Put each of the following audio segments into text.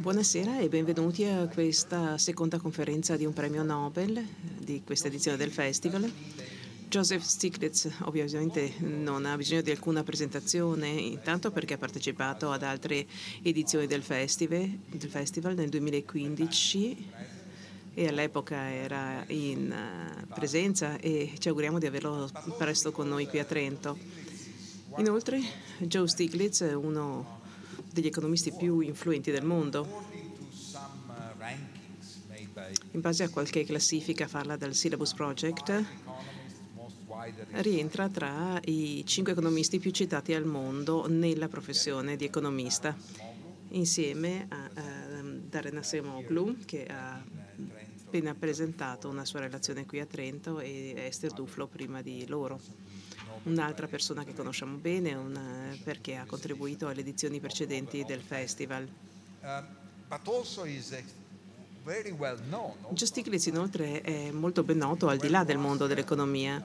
Buonasera e benvenuti a questa seconda conferenza di un premio Nobel di questa edizione del Festival. Joseph Stiglitz ovviamente non ha bisogno di alcuna presentazione, intanto perché ha partecipato ad altre edizioni del Festival nel 2015. E all'epoca era in presenza e ci auguriamo di averlo presto con noi qui a Trento. Inoltre, Joe Stiglitz è uno degli economisti più influenti del mondo. In base a qualche classifica fatta dal Syllabus Project, rientra tra i 5 economisti più citati al mondo nella professione di economista, insieme a Daron Acemoglu, che ha appena presentato una sua relazione qui a Trento, e Esther Duflo prima di loro. Un'altra persona che conosciamo bene perché ha contribuito alle edizioni precedenti del Festival. Joe Stiglitz inoltre è molto ben noto al di là del mondo dell'economia.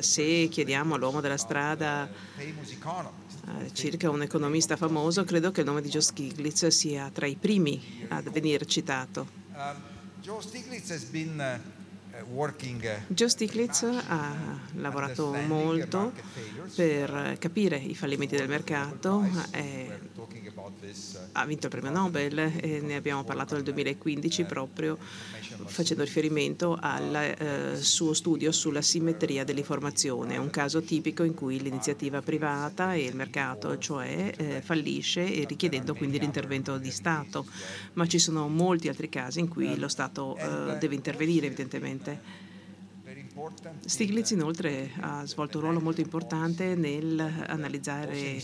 Se chiediamo all'uomo della strada circa un economista famoso, credo che il nome di Joe Stiglitz sia tra i primi ad venire citato. Joe Stiglitz ha lavorato molto per capire i fallimenti del mercato, ha vinto il premio Nobel e ne abbiamo parlato nel 2015 proprio facendo riferimento al suo studio sulla simmetria dell'informazione, un caso tipico in cui l'iniziativa privata e il mercato fallisce, richiedendo quindi l'intervento di Stato, ma ci sono molti altri casi in cui lo Stato deve intervenire evidentemente. Stiglitz inoltre ha svolto un ruolo molto importante nell'analizzare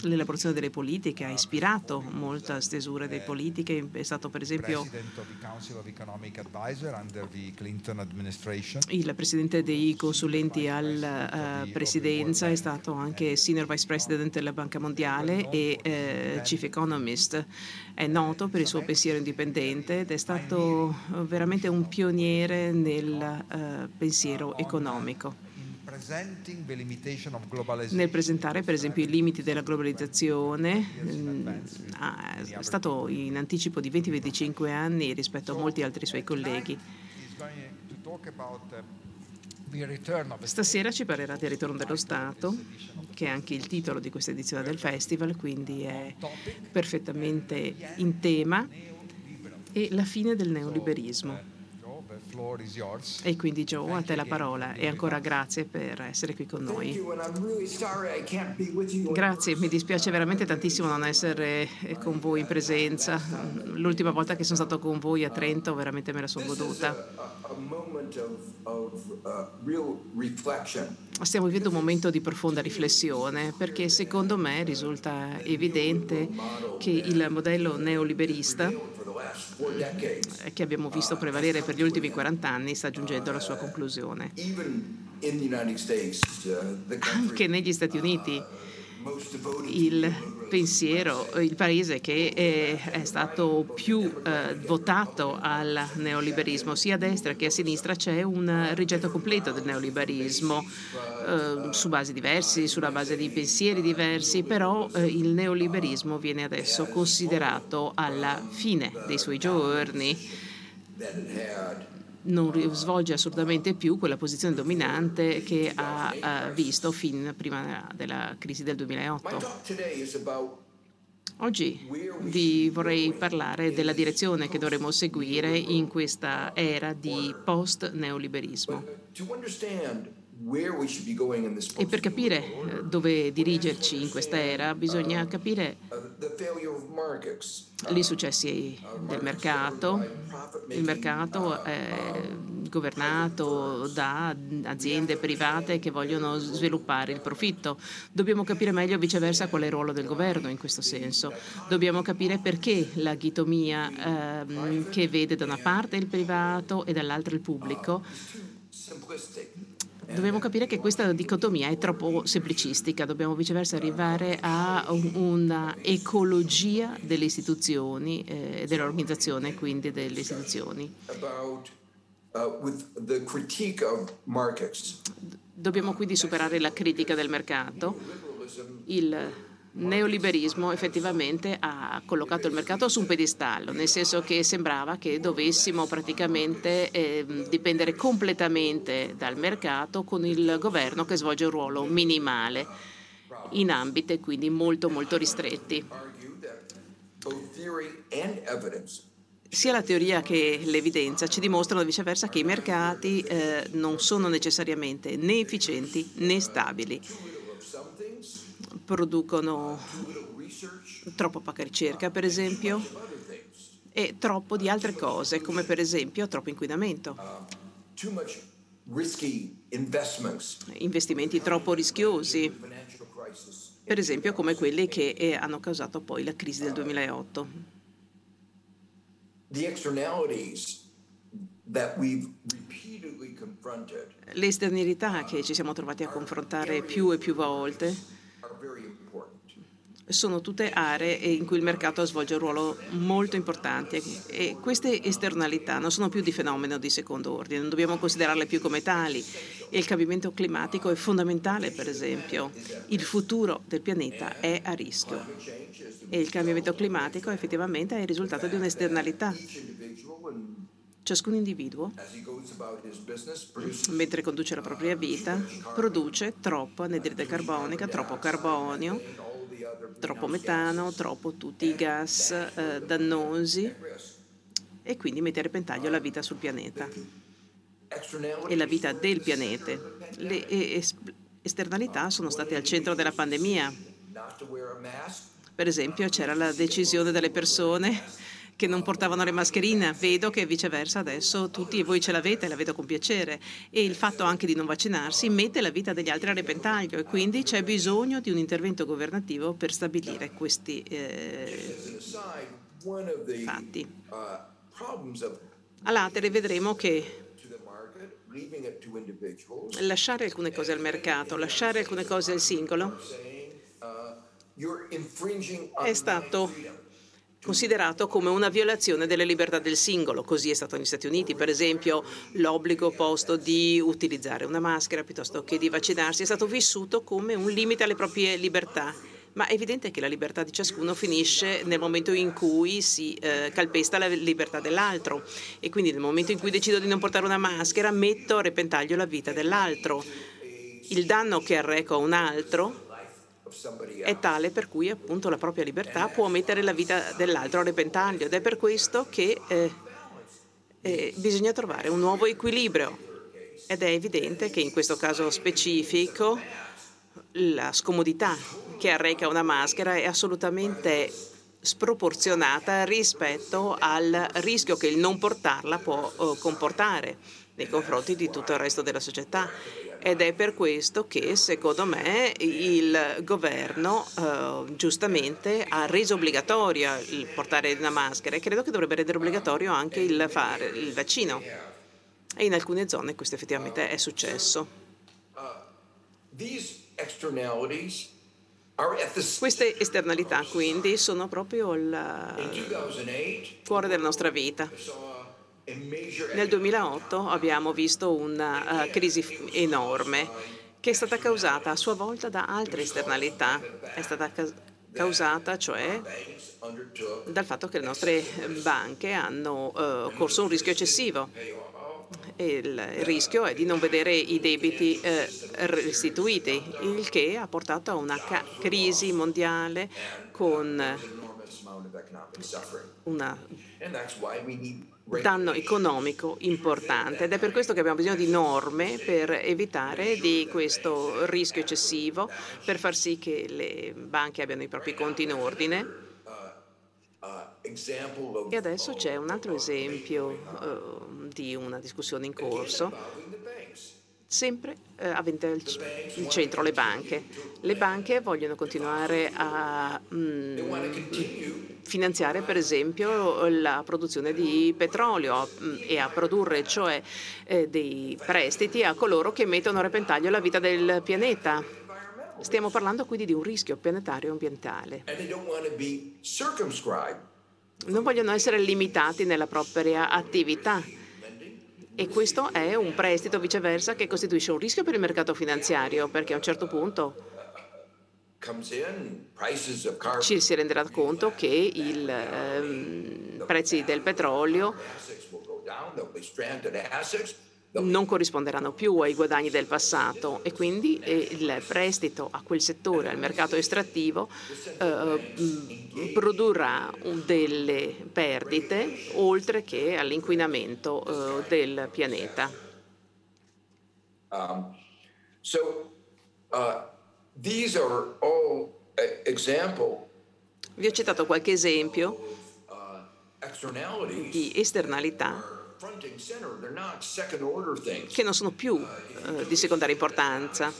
l'elaborazione delle politiche, ha ispirato molta stesura delle politiche, è stato per esempio il presidente dei consulenti alla presidenza, è stato anche senior vice president della Banca Mondiale e chief economist. È noto per il suo pensiero indipendente ed è stato veramente un pioniere nel pensiero economico. Nel presentare per esempio i limiti della globalizzazione è stato in anticipo di 20-25 anni rispetto a molti altri suoi colleghi. Stasera ci parlerà del ritorno dello Stato, che è anche il titolo di questa edizione del Festival, quindi è perfettamente in tema, e la fine del neoliberismo. E quindi Joe, a te la parola, e ancora grazie per essere qui con noi. Grazie, mi dispiace veramente tantissimo non essere con voi in presenza. L'ultima volta che sono stato con voi a Trento veramente me la sono goduta. Stiamo vivendo un momento di profonda riflessione, perché secondo me risulta evidente che il modello neoliberista che abbiamo visto prevalere per gli ultimi 40 anni sta giungendo alla sua conclusione. Anche negli Stati Uniti il paese che è stato più votato al neoliberismo, sia a destra che a sinistra c'è un rigetto completo del neoliberismo su basi diverse, sulla base di pensieri diversi, però il neoliberismo viene adesso considerato alla fine dei suoi giorni. Non svolge assolutamente più quella posizione dominante che ha visto fin prima della crisi del 2008. Oggi vi vorrei parlare della direzione che dovremo seguire in questa era di post-neoliberismo. E per capire dove dirigerci in questa era bisogna capire gli successi del mercato. Il mercato è governato da aziende private che vogliono sviluppare il profitto. Dobbiamo capire meglio viceversa qual è il ruolo del governo in questo senso. Dobbiamo capire perché la dicotomia che vede da una parte il privato e dall'altra il pubblico. Dobbiamo capire che questa dicotomia è troppo semplicistica, dobbiamo viceversa arrivare a una ecologia delle istituzioni, dell'organizzazione, quindi delle istituzioni. Dobbiamo quindi superare la critica del mercato. Il neoliberismo effettivamente ha collocato il mercato su un piedistallo, nel senso che sembrava che dovessimo praticamente dipendere completamente dal mercato, con il governo che svolge un ruolo minimale in ambiti quindi molto ristretti. Sia la teoria che l'evidenza ci dimostrano viceversa che i mercati non sono necessariamente né efficienti né stabili. Producono troppo poca ricerca, per esempio, e troppo di altre cose, come per esempio troppo inquinamento. Investimenti troppo rischiosi, per esempio come quelli che hanno causato poi la crisi del 2008. Le esternalità che ci siamo trovati a confrontare più e più volte sono tutte aree in cui il mercato svolge un ruolo molto importante, e queste esternalità non sono più di fenomeno di secondo ordine, non dobbiamo considerarle più come tali. Il cambiamento climatico è fondamentale, per esempio. Il futuro del pianeta è a rischio e il cambiamento climatico effettivamente è il risultato di un'esternalità. Ciascun individuo, mentre conduce la propria vita, produce troppa anidride carbonica, troppo carbonio, troppo metano, troppo tutti i gas dannosi, e quindi mette a repentaglio la vita sul pianeta e la vita del pianeta. Le esternalità sono state al centro della pandemia. Per esempio, c'era la decisione delle persone che non portavano le mascherine. Vedo che viceversa adesso tutti voi ce l'avete, la vedo con piacere, e il fatto anche di non vaccinarsi mette la vita degli altri a repentaglio, e quindi c'è bisogno di un intervento governativo per stabilire questi fatti. A latere vedremo che lasciare alcune cose al mercato, lasciare alcune cose al singolo è stato considerato come una violazione delle libertà del singolo. Così è stato negli Stati Uniti, per esempio, l'obbligo posto di utilizzare una maschera piuttosto che di vaccinarsi è stato vissuto come un limite alle proprie libertà, ma è evidente che la libertà di ciascuno finisce nel momento in cui si calpesta la libertà dell'altro, e quindi nel momento in cui decido di non portare una maschera metto a repentaglio la vita dell'altro. Il danno che arreco a un altro è tale per cui appunto la propria libertà può mettere la vita dell'altro a repentaglio, ed è per questo che bisogna trovare un nuovo equilibrio, ed è evidente che in questo caso specifico la scomodità che arreca una maschera è assolutamente sproporzionata rispetto al rischio che il non portarla può comportare nei confronti di tutto il resto della società. Ed è per questo che, secondo me, il governo giustamente ha reso obbligatorio il portare una maschera, e credo che dovrebbe rendere obbligatorio anche il vaccino. E in alcune zone questo effettivamente è successo. Queste esternalità, quindi, sono proprio il cuore della nostra vita. Nel 2008 abbiamo visto una crisi enorme che è stata causata a sua volta da altre esternalità. È stata causata cioè dal fatto che le nostre banche hanno corso un rischio eccessivo. Il rischio è di non vedere i debiti restituiti, il che ha portato a una crisi mondiale con un danno economico importante, ed è per questo che abbiamo bisogno di norme per evitare di questo rischio eccessivo, per far sì che le banche abbiano i propri conti in ordine. E adesso c'è un altro esempio di una discussione in corso, sempre avente al centro le banche. Le banche vogliono continuare a finanziare, per esempio, la produzione di petrolio e a produrre cioè dei prestiti a coloro che mettono a repentaglio la vita del pianeta. Stiamo parlando quindi di un rischio planetario ambientale. Non vogliono essere limitati nella propria attività. E questo è un prestito, viceversa, che costituisce un rischio per il mercato finanziario, perché a un certo punto ci si renderà conto che i prezzi del petrolio non corrisponderanno più ai guadagni del passato e quindi il prestito a quel settore, al mercato estrattivo, produrrà delle perdite oltre che all'inquinamento del pianeta. Vi ho citato qualche esempio di esternalità che non sono più di secondaria importanza.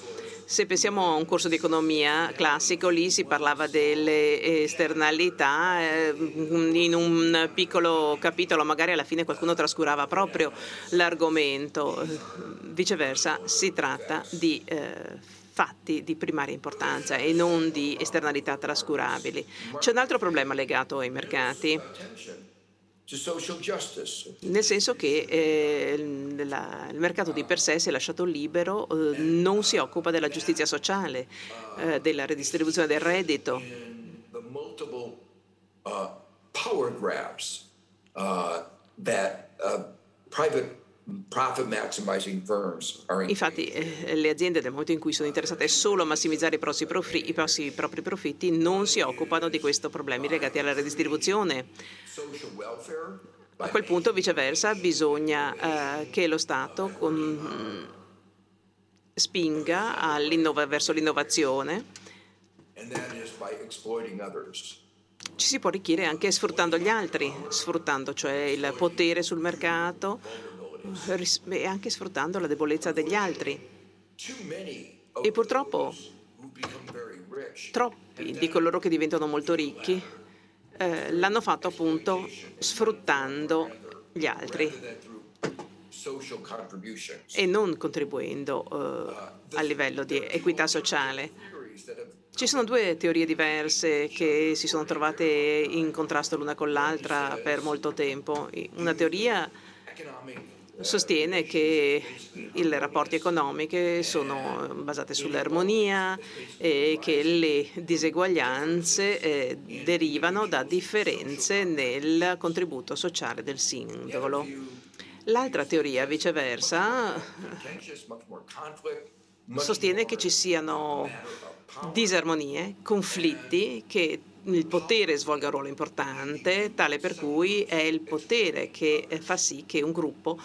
Se pensiamo a un corso di economia classico, lì si parlava delle esternalità in un piccolo capitolo, magari alla fine qualcuno trascurava proprio l'argomento. Viceversa, si tratta di fatti di primaria importanza e non di esternalità trascurabili. C'è un altro problema legato ai mercati, nel senso che il mercato di per sé, se lasciato libero, non si occupa della giustizia sociale, della redistribuzione del reddito. Infatti, le aziende, nel momento in cui sono interessate solo a massimizzare i propri profitti, non si occupano di questi problemi legati alla redistribuzione. A quel punto, viceversa, bisogna che lo Stato spinga verso l'innovazione. Ci si può arricchire anche sfruttando gli altri, sfruttando cioè il potere sul mercato, e anche sfruttando la debolezza degli altri. E purtroppo troppi di coloro che diventano molto ricchi l'hanno fatto appunto sfruttando gli altri e non contribuendo a livello di equità sociale. Ci sono due teorie diverse che si sono trovate in contrasto l'una con l'altra per molto tempo. Una teoria sostiene che i rapporti economici sono basati sull'armonia e che le diseguaglianze derivano da differenze nel contributo sociale del singolo. L'altra teoria, viceversa, sostiene che ci siano disarmonie, conflitti, che il potere svolga un ruolo importante, tale per cui è il potere che fa sì che un gruppo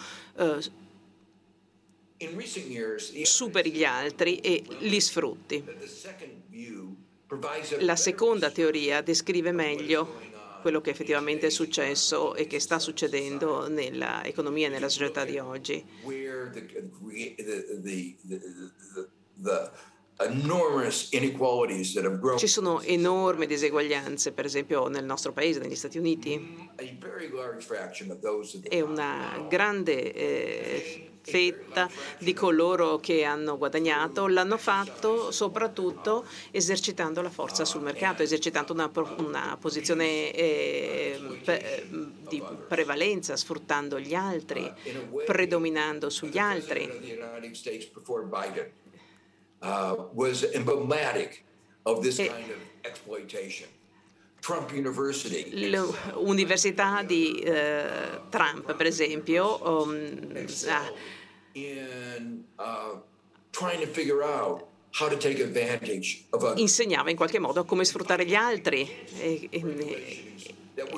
superi gli altri e li sfrutti. La seconda teoria descrive meglio quello che effettivamente è successo e che sta succedendo nell'economia e nella società di oggi. Ci sono enormi diseguaglianze, per esempio nel nostro paese, negli Stati Uniti, e una grande fetta di coloro che hanno guadagnato l'hanno fatto soprattutto esercitando la forza sul mercato, esercitando una posizione di prevalenza, sfruttando gli altri, predominando sugli altri. Was emblematic of this kind of exploitation. Trump University. L'università di Trump, per esempio, trying to figure out how to take advantage of others. Insegnava in qualche modo come sfruttare gli altri e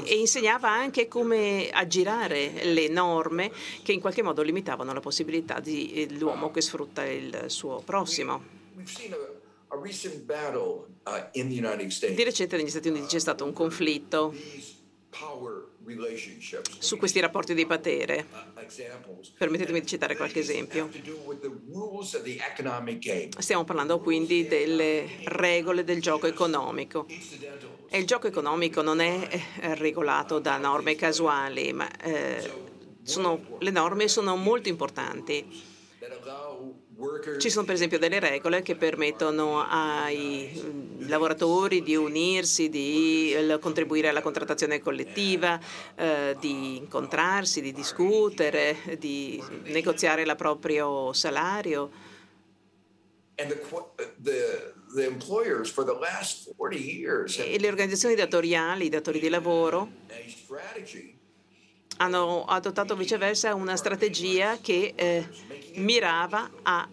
insegnava anche come aggirare le norme che in qualche modo limitavano la possibilità dell'uomo che sfrutta il suo prossimo. Di recente negli Stati Uniti c'è stato un conflitto su questi rapporti di potere. Permettetemi di citare qualche esempio. Stiamo parlando quindi delle regole del gioco economico. E il gioco economico non è regolato da norme casuali, ma le norme sono molto importanti. Ci sono per esempio delle regole che permettono ai lavoratori di unirsi, di contribuire alla contrattazione collettiva, di incontrarsi, di discutere, di negoziare il proprio salario. E le organizzazioni datoriali, i datori di lavoro, hanno adottato viceversa una strategia che mirava a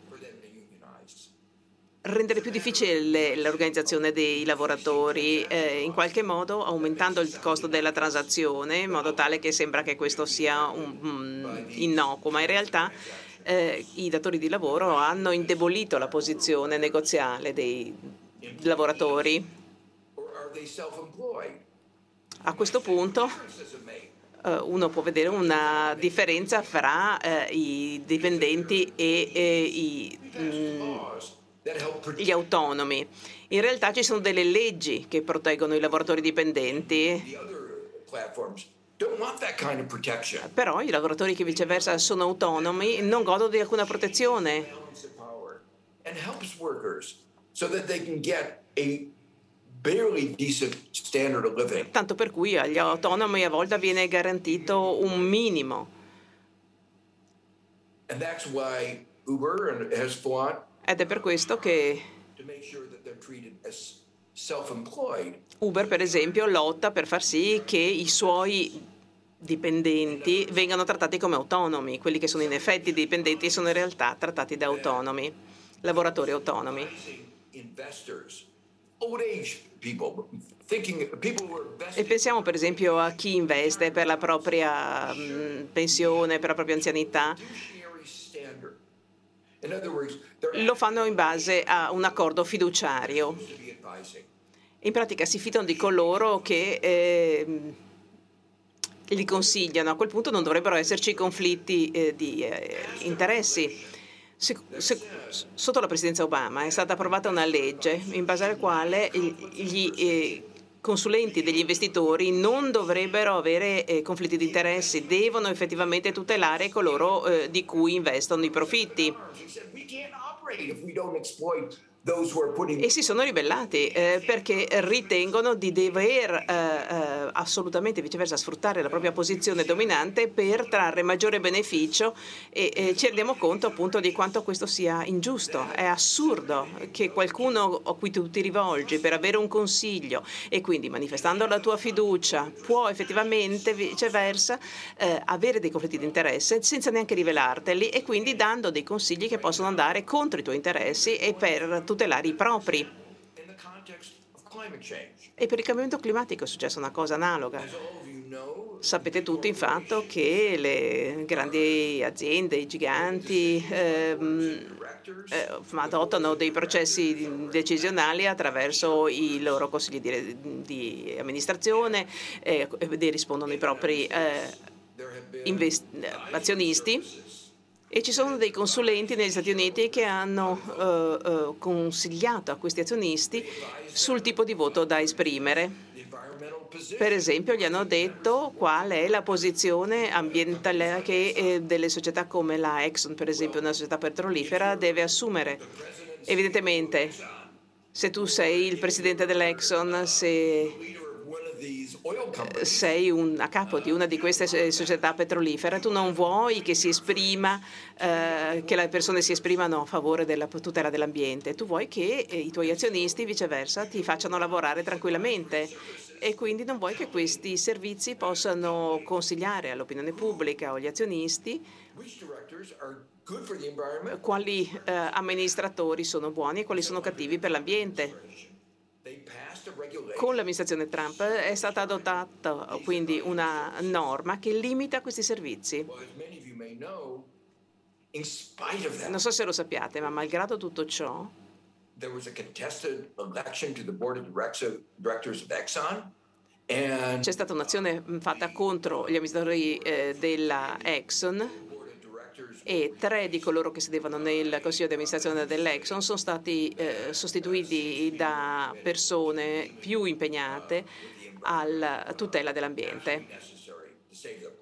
rendere più difficile l'organizzazione dei lavoratori, in qualche modo aumentando il costo della transazione, in modo tale che sembra che questo sia innocuo, ma in realtà i datori di lavoro hanno indebolito la posizione negoziale dei lavoratori. A questo punto uno può vedere una differenza fra i dipendenti e gli autonomi. In realtà ci sono delle leggi che proteggono i lavoratori dipendenti, però i lavoratori che viceversa sono autonomi non godono di alcuna protezione. Tanto per cui agli autonomi a volte viene garantito un minimo. Ed è per questo che Uber, per esempio, lotta per far sì che i suoi dipendenti vengano trattati come autonomi. Quelli che sono in effetti dipendenti sono in realtà trattati da autonomi, lavoratori autonomi. E pensiamo per esempio a chi investe per la propria pensione, per la propria anzianità. Lo fanno in base a un accordo fiduciario. In pratica si fidano di coloro che li consigliano. A quel punto non dovrebbero esserci conflitti di interessi. Sotto la presidenza Obama è stata approvata una legge in base alla quale gli consulenti degli investitori non dovrebbero avere conflitti di interessi, devono effettivamente tutelare coloro di cui investono i profitti. E si sono ribellati perché ritengono di dover assolutamente viceversa sfruttare la propria posizione dominante per trarre maggiore beneficio, e ci rendiamo conto appunto di quanto questo sia ingiusto. È assurdo che qualcuno a cui tu ti rivolgi per avere un consiglio e quindi manifestando la tua fiducia può effettivamente viceversa avere dei conflitti di interesse senza neanche rivelarteli, e quindi dando dei consigli che possono andare contro i tuoi interessi e per tutelare i propri. E per il cambiamento climatico è successa una cosa analoga. Sapete tutti infatti che le grandi aziende, i giganti, adottano dei processi decisionali attraverso i loro consigli di amministrazione, e rispondono i propri azionisti. E ci sono dei consulenti negli Stati Uniti che hanno consigliato a questi azionisti sul tipo di voto da esprimere. Per esempio, gli hanno detto qual è la posizione ambientale che delle società come la Exxon, per esempio, una società petrolifera, deve assumere. Evidentemente, se tu sei il presidente dell'Exxon, se sei a capo di una di queste società petrolifere, tu non vuoi che che le persone si esprimano a favore della tutela dell'ambiente, tu vuoi che i tuoi azionisti viceversa ti facciano lavorare tranquillamente, e quindi non vuoi che questi servizi possano consigliare all'opinione pubblica o agli azionisti quali amministratori sono buoni e quali sono cattivi per l'ambiente. Con l'amministrazione Trump è stata adottata quindi una norma che limita questi servizi. Non so se lo sappiate, ma malgrado tutto ciò, c'è stata un'azione fatta contro gli amministratori della Exxon, e 3 di coloro che sedevano nel Consiglio di amministrazione dell'Exxon sono stati sostituiti da persone più impegnate alla tutela dell'ambiente,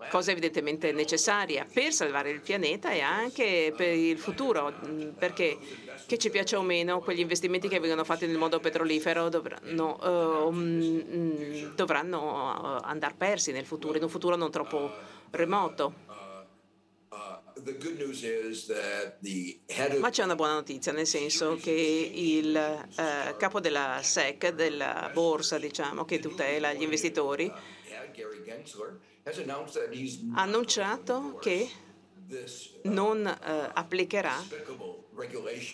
cosa evidentemente necessaria per salvare il pianeta e anche per il futuro, perché che ci piaccia o meno, quegli investimenti che vengono fatti nel mondo petrolifero dovranno andar persi nel futuro, in un futuro non troppo remoto. Ma c'è una buona notizia, nel senso che il capo della SEC, della borsa, diciamo, che tutela gli investitori, ha annunciato che non applicherà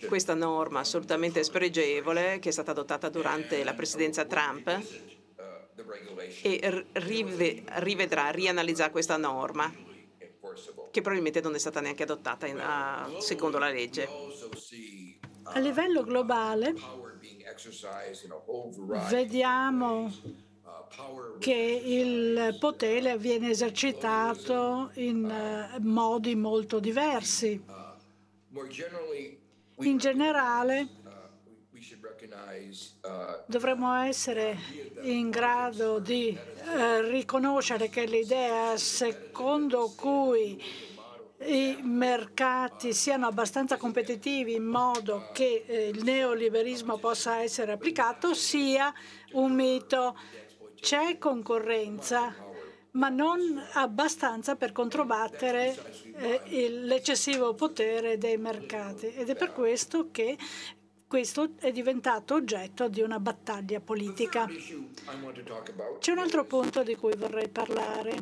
questa norma assolutamente spregevole che è stata adottata durante la presidenza Trump e rianalizzerà questa norma che probabilmente non è stata neanche adottata secondo la legge. A livello globale vediamo che il potere viene esercitato in modi molto diversi. In generale, dovremmo essere in grado di riconoscere che l'idea secondo cui i mercati siano abbastanza competitivi in modo che il neoliberismo possa essere applicato sia un mito. C'è concorrenza, ma non abbastanza per controbattere l'eccessivo potere dei mercati, ed è per questo che questo è diventato oggetto di una battaglia politica. C'è un altro punto di cui vorrei parlare.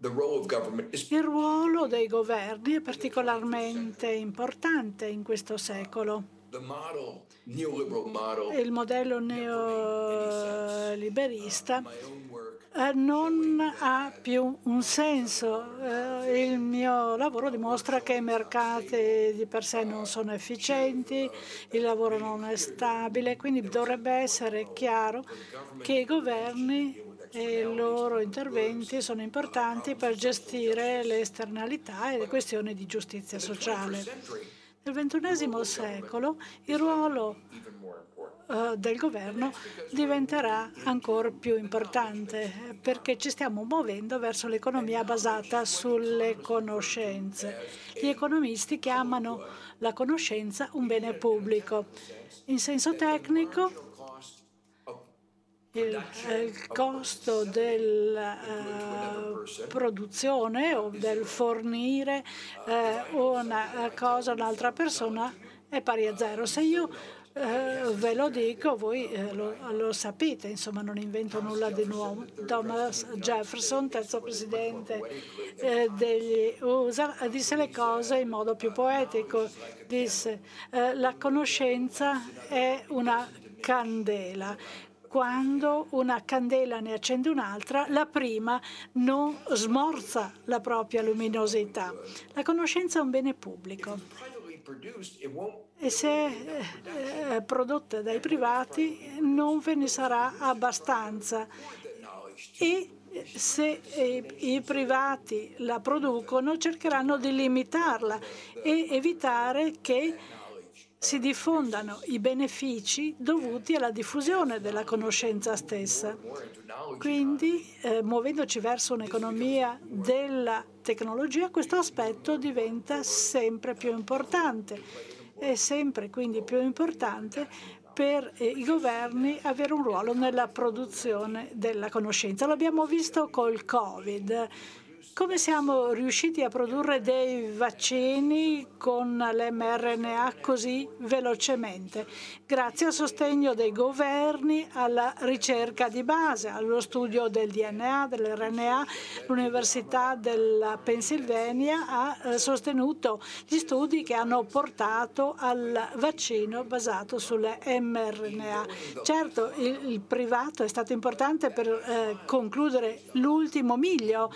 Il ruolo dei governi è particolarmente importante in questo secolo. Il modello neoliberista non ha più un senso. Il mio lavoro dimostra che i mercati di per sé non sono efficienti, il lavoro non è stabile, quindi dovrebbe essere chiaro che i governi e i loro interventi sono importanti per gestire le esternalità e le questioni di giustizia sociale. Nel XXI secolo il ruolo del governo diventerà ancora più importante perché ci stiamo muovendo verso l'economia basata sulle conoscenze. Gli economisti chiamano la conoscenza un bene pubblico. In senso tecnico, il costo della produzione o del fornire una cosa a un'altra persona è pari a zero. Se io ve lo dico, voi lo sapete, insomma, non invento nulla di nuovo. Thomas Jefferson, terzo presidente degli USA, disse le cose in modo più poetico. Disse: la conoscenza è una candela. Quando una candela ne accende un'altra, la prima non smorza la propria luminosità. La conoscenza è un bene pubblico e se è prodotta dai privati non ve ne sarà abbastanza. E se i privati la producono, cercheranno di limitarla e evitare che si diffondano i benefici dovuti alla diffusione della conoscenza stessa. Quindi, muovendoci verso un'economia della tecnologia, questo aspetto diventa sempre più importante. È sempre quindi più importante per i governi avere un ruolo nella produzione della conoscenza. L'abbiamo visto col Covid. Come siamo riusciti a produrre dei vaccini con l'mRNA così velocemente? Grazie al sostegno dei governi, alla ricerca di base, allo studio del DNA, dell'RNA. L'Università della Pennsylvania ha sostenuto gli studi che hanno portato al vaccino basato sulle mRNA. Certo, il privato è stato importante per concludere l'ultimo miglio,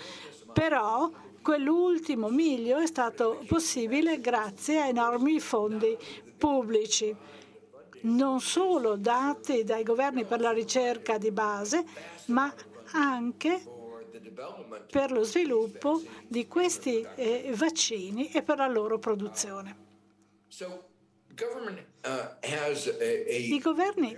però quell'ultimo miglio è stato possibile grazie a enormi fondi pubblici, non solo dati dai governi per la ricerca di base, ma anche per lo sviluppo di questi vaccini e per la loro produzione. I governi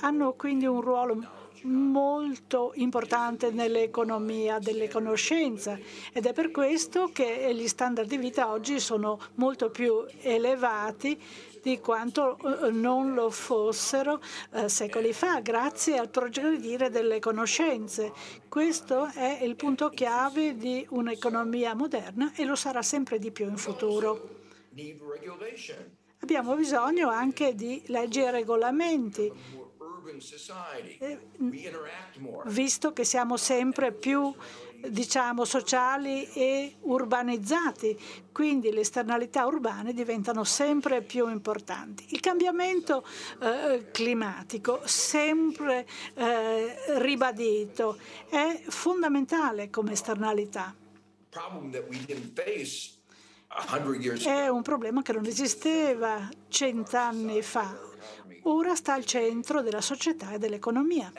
hanno quindi un ruolo molto importante nell'economia delle conoscenze ed è per questo che gli standard di vita oggi sono molto più elevati di quanto non lo fossero secoli fa, grazie al progredire delle conoscenze. Questo è il punto chiave di un'economia moderna e lo sarà sempre di più in futuro. Abbiamo bisogno anche di leggi e regolamenti, visto che siamo sempre più, sociali e urbanizzati, quindi le esternalità urbane diventano sempre più importanti. Il cambiamento climatico, sempre ribadito, è fondamentale come esternalità. È un problema che non esisteva 100 anni fa. Ora sta al centro della società e dell'economia.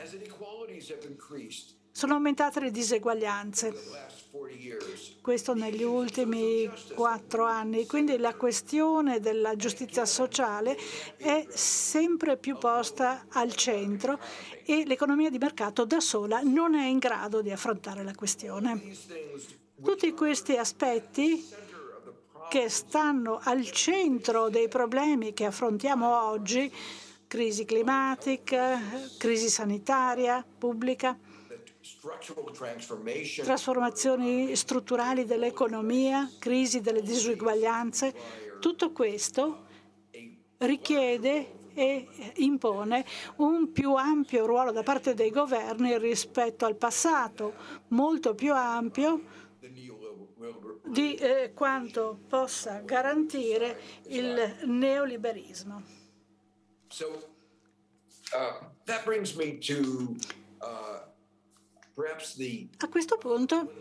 Sono aumentate le diseguaglianze, questo negli ultimi 4 anni, quindi la questione della giustizia sociale è sempre più posta al centro e l'economia di mercato da sola non è in grado di affrontare la questione. Tutti questi aspetti che stanno al centro dei problemi che affrontiamo oggi, crisi climatica, crisi sanitaria pubblica, trasformazioni strutturali dell'economia, crisi delle disuguaglianze, tutto questo richiede e impone un più ampio ruolo da parte dei governi rispetto al passato, molto più ampio di quanto possa garantire il neoliberismo. A questo punto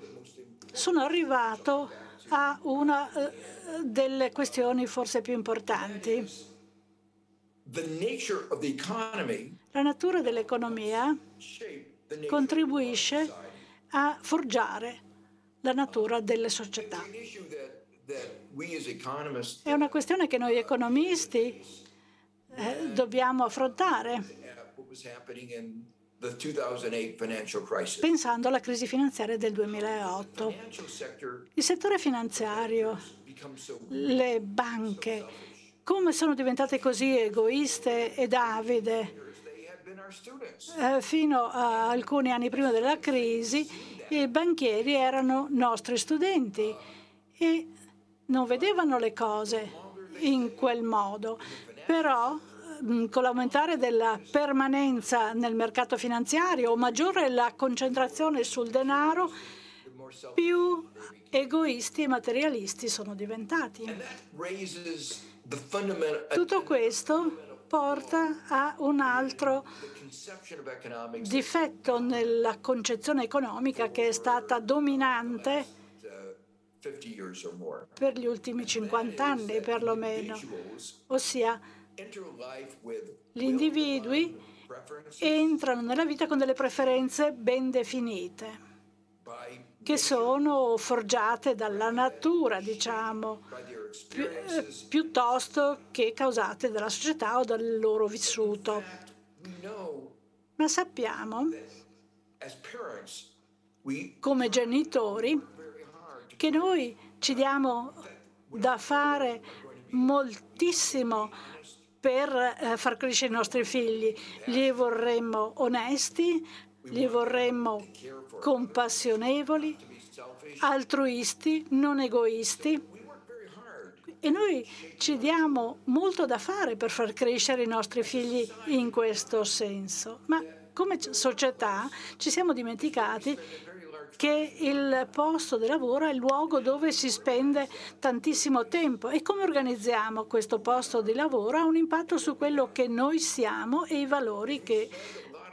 sono arrivato a una delle questioni forse più importanti. La natura dell'economia contribuisce a forgiare la natura delle società. È una questione che noi economisti dobbiamo affrontare pensando alla crisi finanziaria del 2008. Il settore finanziario, le banche, come sono diventate così egoiste ed avide? Fino a alcuni anni prima della crisi i banchieri erano nostri studenti e non vedevano le cose in quel modo, però con l'aumentare della permanenza nel mercato finanziario, maggiore la concentrazione sul denaro, più egoisti e materialisti sono diventati. Tutto questo porta a un altro difetto nella concezione economica che è stata dominante per gli ultimi 50 anni perlomeno, ossia gli individui entrano nella vita con delle preferenze ben definite che sono forgiate dalla natura, diciamo, piuttosto che causate dalla società o dal loro vissuto. Ma sappiamo, come genitori, che noi ci diamo da fare moltissimo per far crescere i nostri figli. Li vorremmo onesti, li vorremmo compassionevoli, altruisti, non egoisti. E noi ci diamo molto da fare per far crescere i nostri figli in questo senso. Ma come società ci siamo dimenticati che il posto di lavoro è il luogo dove si spende tantissimo tempo e come organizziamo questo posto di lavoro ha un impatto su quello che noi siamo e i valori che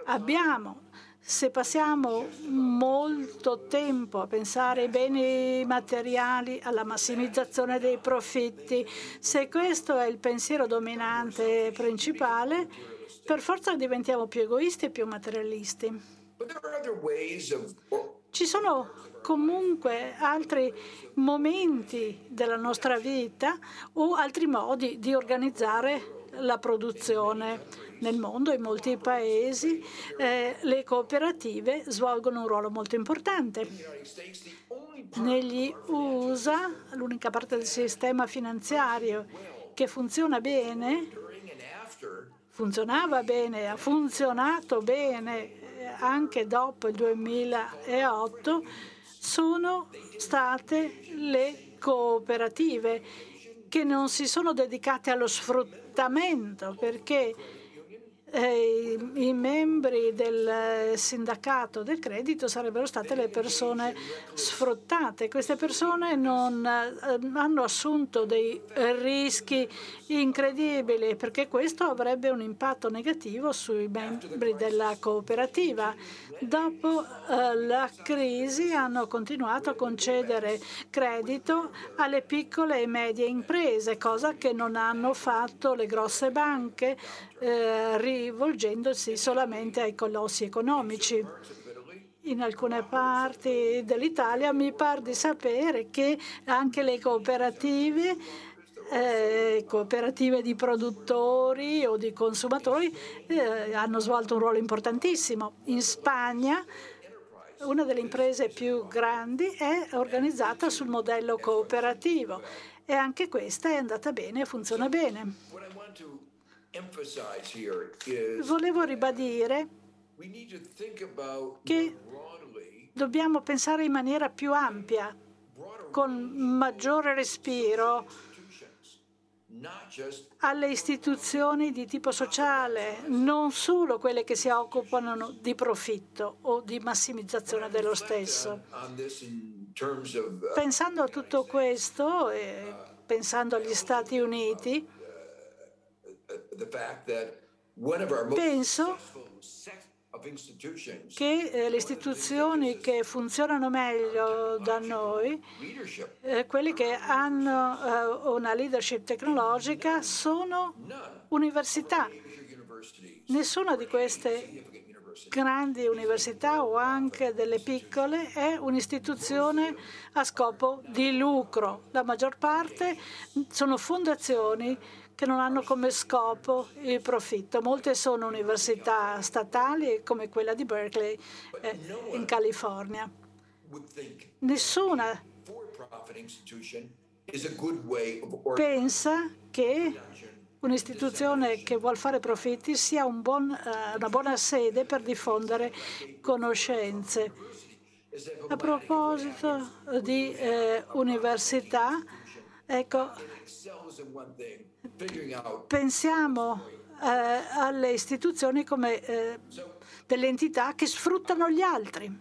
abbiamo. Se passiamo molto tempo a pensare ai beni materiali, alla massimizzazione dei profitti, se questo è il pensiero dominante principale, per forza diventiamo più egoisti e più materialisti. Ci sono comunque altri momenti della nostra vita o altri modi di organizzare la produzione nel mondo, in molti paesi, le cooperative svolgono un ruolo molto importante. Negli USA, l'unica parte del sistema finanziario che funziona bene, funzionava bene, ha funzionato bene anche dopo il 2008, sono state le cooperative che non si sono dedicate allo sfruttamento, perché i membri del sindacato del credito sarebbero state le persone sfruttate. Queste persone non hanno assunto dei rischi incredibili, perché questo avrebbe un impatto negativo sui membri della cooperativa. Dopo la crisi hanno continuato a concedere credito alle piccole e medie imprese, cosa che non hanno fatto le grosse banche, rivolgendosi solamente ai colossi economici. In alcune parti dell'Italia mi par di sapere che anche le cooperative di produttori o di consumatori hanno svolto un ruolo importantissimo. In Spagna una delle imprese più grandi è organizzata sul modello cooperativo e anche questa è andata bene e funziona bene. Volevo ribadire che dobbiamo pensare in maniera più ampia, con maggiore respiro, alle istituzioni di tipo sociale, non solo quelle che si occupano di profitto o di massimizzazione dello stesso. Pensando a tutto questo e pensando agli Stati Uniti, penso che le istituzioni che funzionano meglio da noi, quelle che hanno una leadership tecnologica, sono università. Nessuna di queste grandi università o anche delle piccole è un'istituzione a scopo di lucro. La maggior parte sono fondazioni che non hanno come scopo il profitto. Molte sono università statali, come quella di Berkeley in California. Nessuna pensa che un'istituzione che vuol fare profitti sia una buona sede per diffondere conoscenze. A proposito di università, ecco, pensiamo alle istituzioni come delle entità che sfruttano gli altri.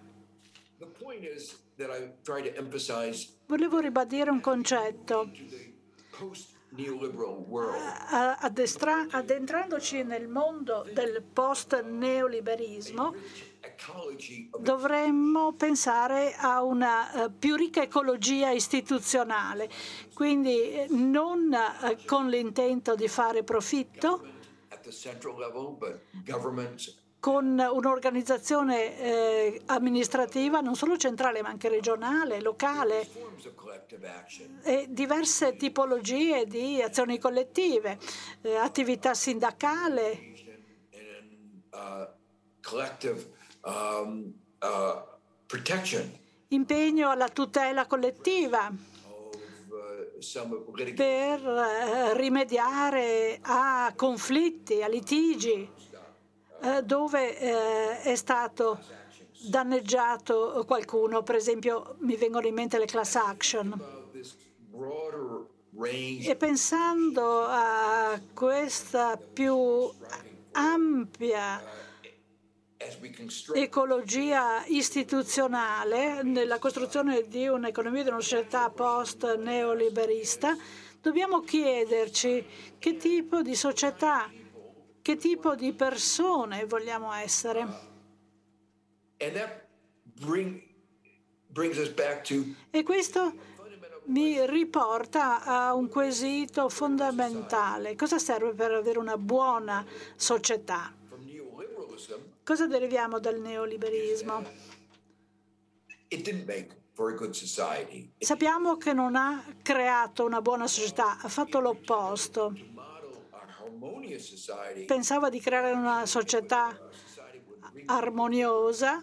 Volevo ribadire un concetto. Addentrandoci nel mondo del post-neoliberismo, dovremmo pensare a una più ricca ecologia istituzionale, quindi non con l'intento di fare profitto, con un'organizzazione amministrativa non solo centrale ma anche regionale, locale e diverse tipologie di azioni collettive, attività sindacale, impegno alla tutela collettiva per rimediare a conflitti, a litigi dove è stato danneggiato qualcuno. Per esempio mi vengono in mente le class action. E pensando a questa più ampia ecologia istituzionale nella costruzione di un'economia e di una società post-neoliberista, dobbiamo chiederci che tipo di società, che tipo di persone vogliamo essere. E questo mi riporta a un quesito fondamentale. Cosa serve per avere una buona società? Cosa deriviamo dal neoliberismo? Sappiamo che non ha creato una buona società, ha fatto l'opposto. pensava di creare una società armoniosa,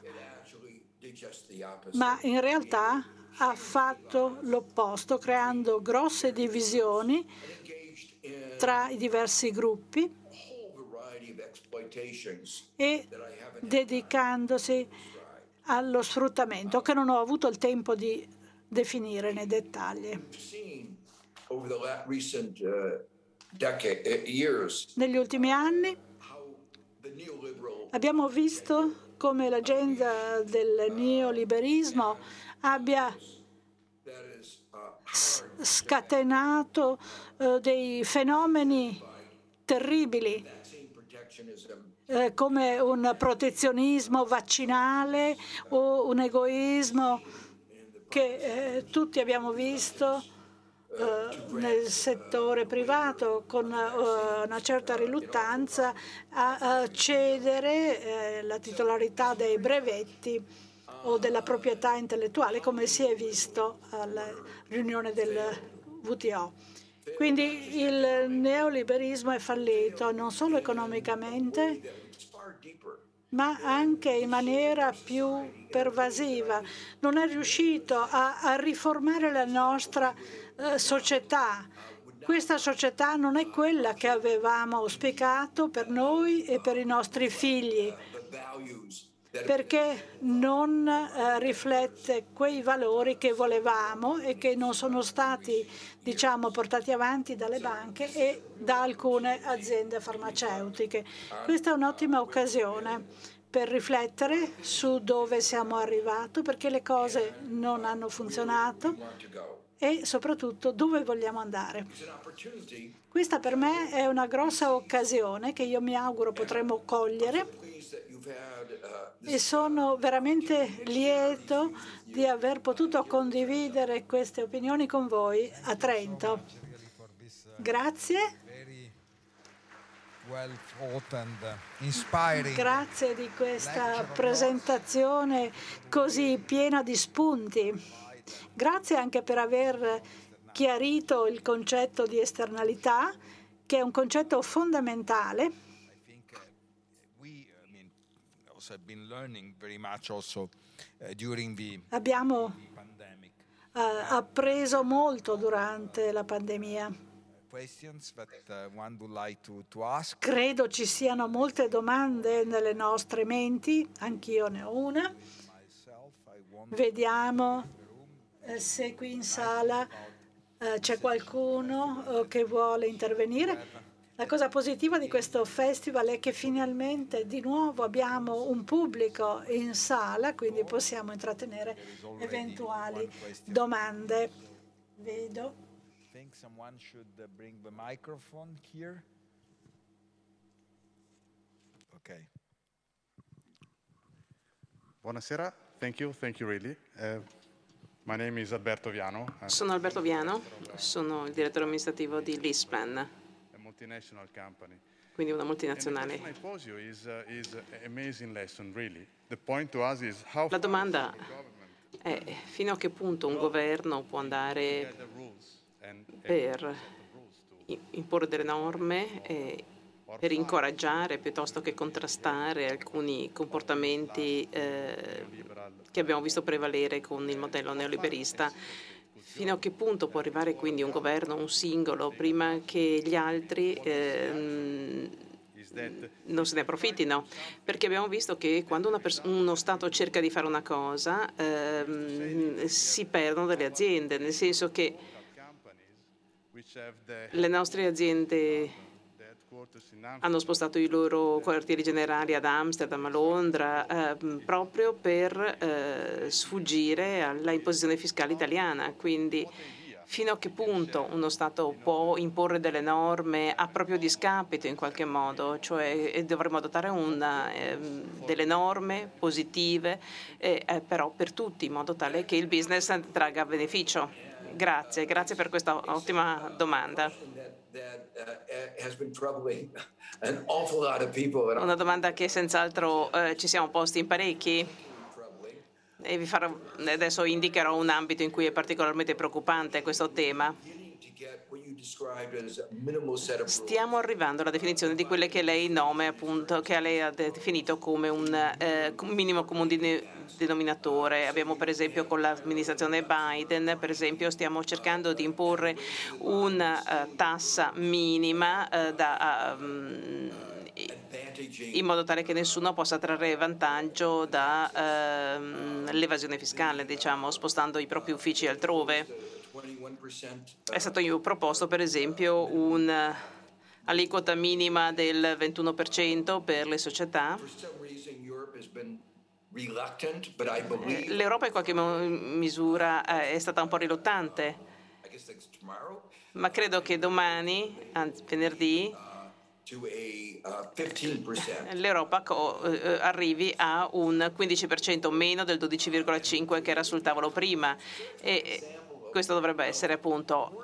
ma in realtà ha fatto l'opposto, creando grosse divisioni tra i diversi gruppi e dedicandosi allo sfruttamento, che non ho avuto il tempo di definire nei dettagli. Negli ultimi anni abbiamo visto come l'agenda del neoliberismo abbia scatenato dei fenomeni terribili, come un protezionismo vaccinale o un egoismo che tutti abbiamo visto nel settore privato, con una certa riluttanza a cedere la titolarità dei brevetti o della proprietà intellettuale, come si è visto alla riunione del WTO. Quindi il neoliberismo è fallito non solo economicamente, ma anche in maniera più pervasiva. Non è riuscito a riformare la nostra società. Questa società non è quella che avevamo auspicato per noi e per i nostri figli, perché non riflette quei valori che volevamo e che non sono stati, diciamo, portati avanti dalle banche e da alcune aziende farmaceutiche. Questa è un'ottima occasione per riflettere su dove siamo arrivati, perché le cose non hanno funzionato e soprattutto dove vogliamo andare. Questa per me è una grossa occasione che io mi auguro potremo cogliere. E sono veramente lieto di aver potuto condividere queste opinioni con voi a Trento. Grazie. Grazie di questa presentazione così piena di spunti. Grazie anche per aver chiarito il concetto di esternalità, che è un concetto fondamentale. Abbiamo appreso molto durante la pandemia. Credo ci siano molte domande nelle nostre menti, anch'io ne ho una. Vediamo se qui in sala c'è qualcuno che vuole intervenire. La cosa positiva di questo festival è che finalmente di nuovo abbiamo un pubblico in sala, quindi possiamo intrattenere eventuali domande. Vedo. Okay. Buonasera, thank you really. My name is Alberto Viano. Sono Alberto Viano, sono il direttore amministrativo di Lisplan. Quindi una multinazionale. La domanda è fino a che punto un governo può andare per imporre delle norme e per incoraggiare piuttosto che contrastare alcuni comportamenti che abbiamo visto prevalere con il modello neoliberista. Fino a che punto può arrivare quindi un governo, un singolo, prima che gli altri non se ne approfittino? Perché abbiamo visto che quando uno Stato cerca di fare una cosa si perdono delle aziende, nel senso che le nostre aziende hanno spostato i loro quartieri generali ad Amsterdam, a Londra, proprio per sfuggire alla imposizione fiscale italiana. Quindi fino a che punto uno Stato può imporre delle norme a proprio discapito in qualche modo? Cioè dovremmo adottare delle norme positive, però per tutti, in modo tale che il business tragga beneficio. Grazie per questa ottima domanda. Una domanda che senz'altro ci siamo posti in parecchi, e adesso indicherò un ambito in cui è particolarmente preoccupante questo tema. Stiamo arrivando alla definizione di quelle che lei nome, appunto, che lei ha definito come un minimo comune denominatore. Abbiamo per esempio con l'amministrazione Biden, per esempio, stiamo cercando di imporre una tassa minima in modo tale che nessuno possa trarre vantaggio dall'evasione fiscale, diciamo, spostando i propri uffici altrove. È stato io proposto per esempio un'aliquota minima del 21% per le società. L'Europa in qualche misura è stata un po' riluttante, ma credo che domani, anzi venerdì, l'Europa arrivi a un 15% meno del 12,5% che era sul tavolo prima, e questo dovrebbe essere appunto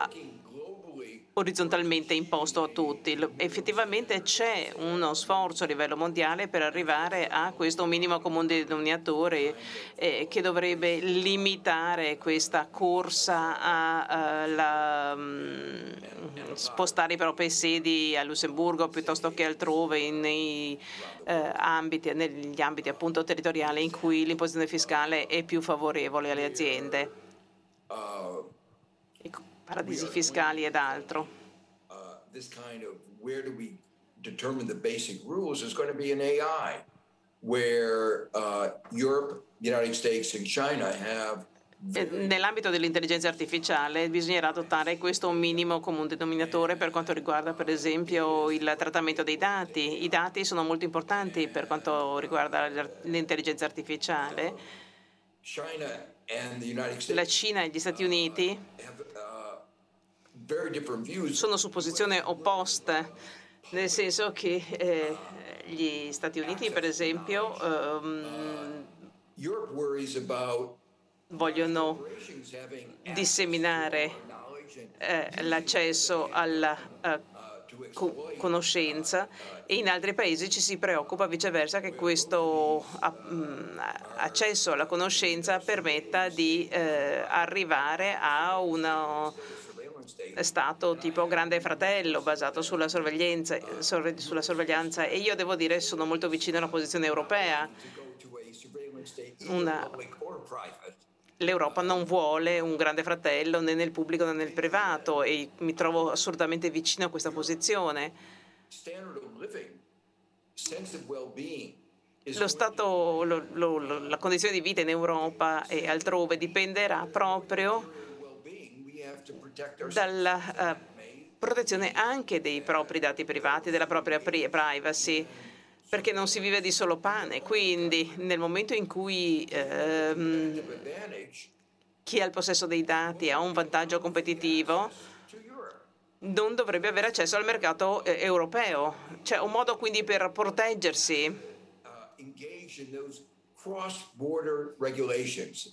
orizzontalmente imposto a tutti. Effettivamente c'è uno sforzo a livello mondiale per arrivare a questo minimo comune denominatore che dovrebbe limitare questa corsa a spostare i propri sedi a Lussemburgo piuttosto che altrove negli ambiti appunto territoriali in cui l'imposizione fiscale è più favorevole alle aziende. Paradisi fiscali ed altro. Nell'ambito dell'intelligenza artificiale bisognerà adottare questo minimo comune denominatore per quanto riguarda per esempio il trattamento dei dati. I dati sono molto importanti per quanto riguarda l'intelligenza artificiale. La Cina e gli Stati Uniti sono su posizione opposta, nel senso che gli Stati Uniti, per esempio, vogliono disseminare l'accesso alla conoscenza, e in altri paesi ci si preoccupa viceversa che questo accesso alla conoscenza permetta di arrivare a uno stato tipo Grande Fratello basato sulla sorveglianza, e io devo dire sono molto vicino alla posizione europea. L'Europa non vuole un Grande Fratello né nel pubblico né nel privato, e mi trovo assolutamente vicino a questa posizione. La condizione di vita in Europa e altrove dipenderà proprio dalla protezione anche dei propri dati privati, della propria privacy. Perché non si vive di solo pane, quindi nel momento in cui chi ha il possesso dei dati ha un vantaggio competitivo, non dovrebbe avere accesso al mercato europeo. C'è un modo quindi per proteggersi.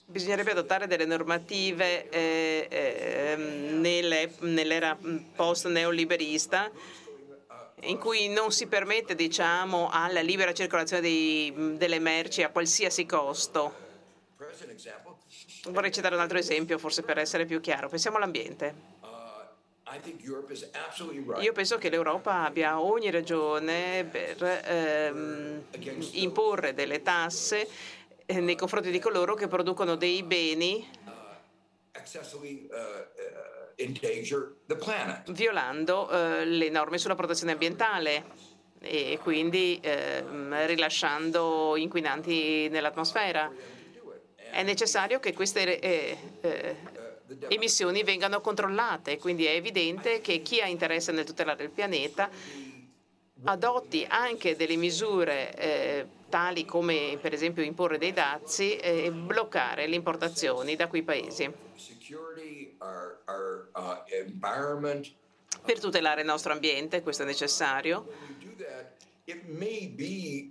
Bisognerebbe adottare delle normative nell'era post-neoliberista, in cui non si permette, diciamo, alla libera circolazione delle merci a qualsiasi costo. Vorrei citare un altro esempio, forse per essere più chiaro. Pensiamo all'ambiente. Io penso che l'Europa abbia ogni ragione per imporre delle tasse nei confronti di coloro che producono dei beni violando le norme sulla protezione ambientale e quindi rilasciando inquinanti nell'atmosfera. È necessario che queste emissioni vengano controllate, quindi è evidente che chi ha interesse nel tutelare il pianeta adotti anche delle misure tali come per esempio imporre dei dazi e bloccare le importazioni da quei paesi per tutelare il nostro ambiente. Questo è necessario. Il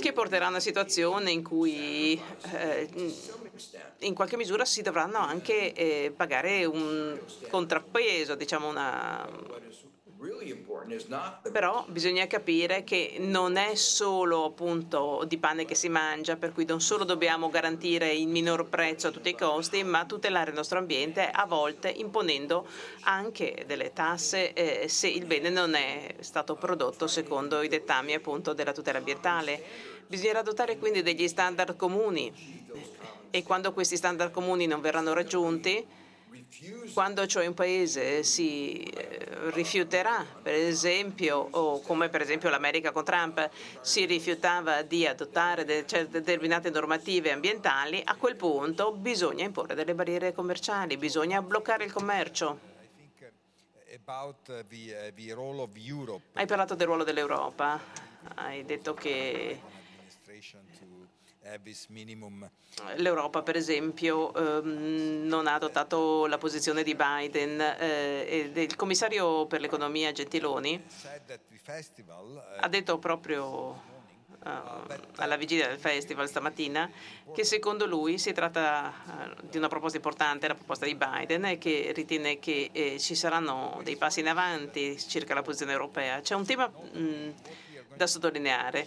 che porterà a una situazione in cui in qualche misura si dovranno anche pagare un contrappeso, diciamo una Però bisogna capire che non è solo appunto di pane che si mangia, per cui non solo dobbiamo garantire il minor prezzo a tutti i costi, ma tutelare il nostro ambiente a volte imponendo anche delle tasse se il bene non è stato prodotto secondo i dettami appunto della tutela ambientale. Bisognerà adottare quindi degli standard comuni e quando questi standard comuni non verranno raggiunti, quando cioè un paese si rifiuterà, per esempio, o come per esempio l'America con Trump si rifiutava di adottare determinate normative ambientali, a quel punto bisogna imporre delle barriere commerciali, bisogna bloccare il commercio. Hai parlato del ruolo dell'Europa, hai detto che l'Europa, per esempio, non ha adottato la posizione di Biden e il commissario per l'economia Gentiloni ha detto proprio alla vigilia del festival stamattina che secondo lui si tratta di una proposta importante, la proposta di Biden, e che ritiene che ci saranno dei passi in avanti circa la posizione europea. C'è un tema da sottolineare,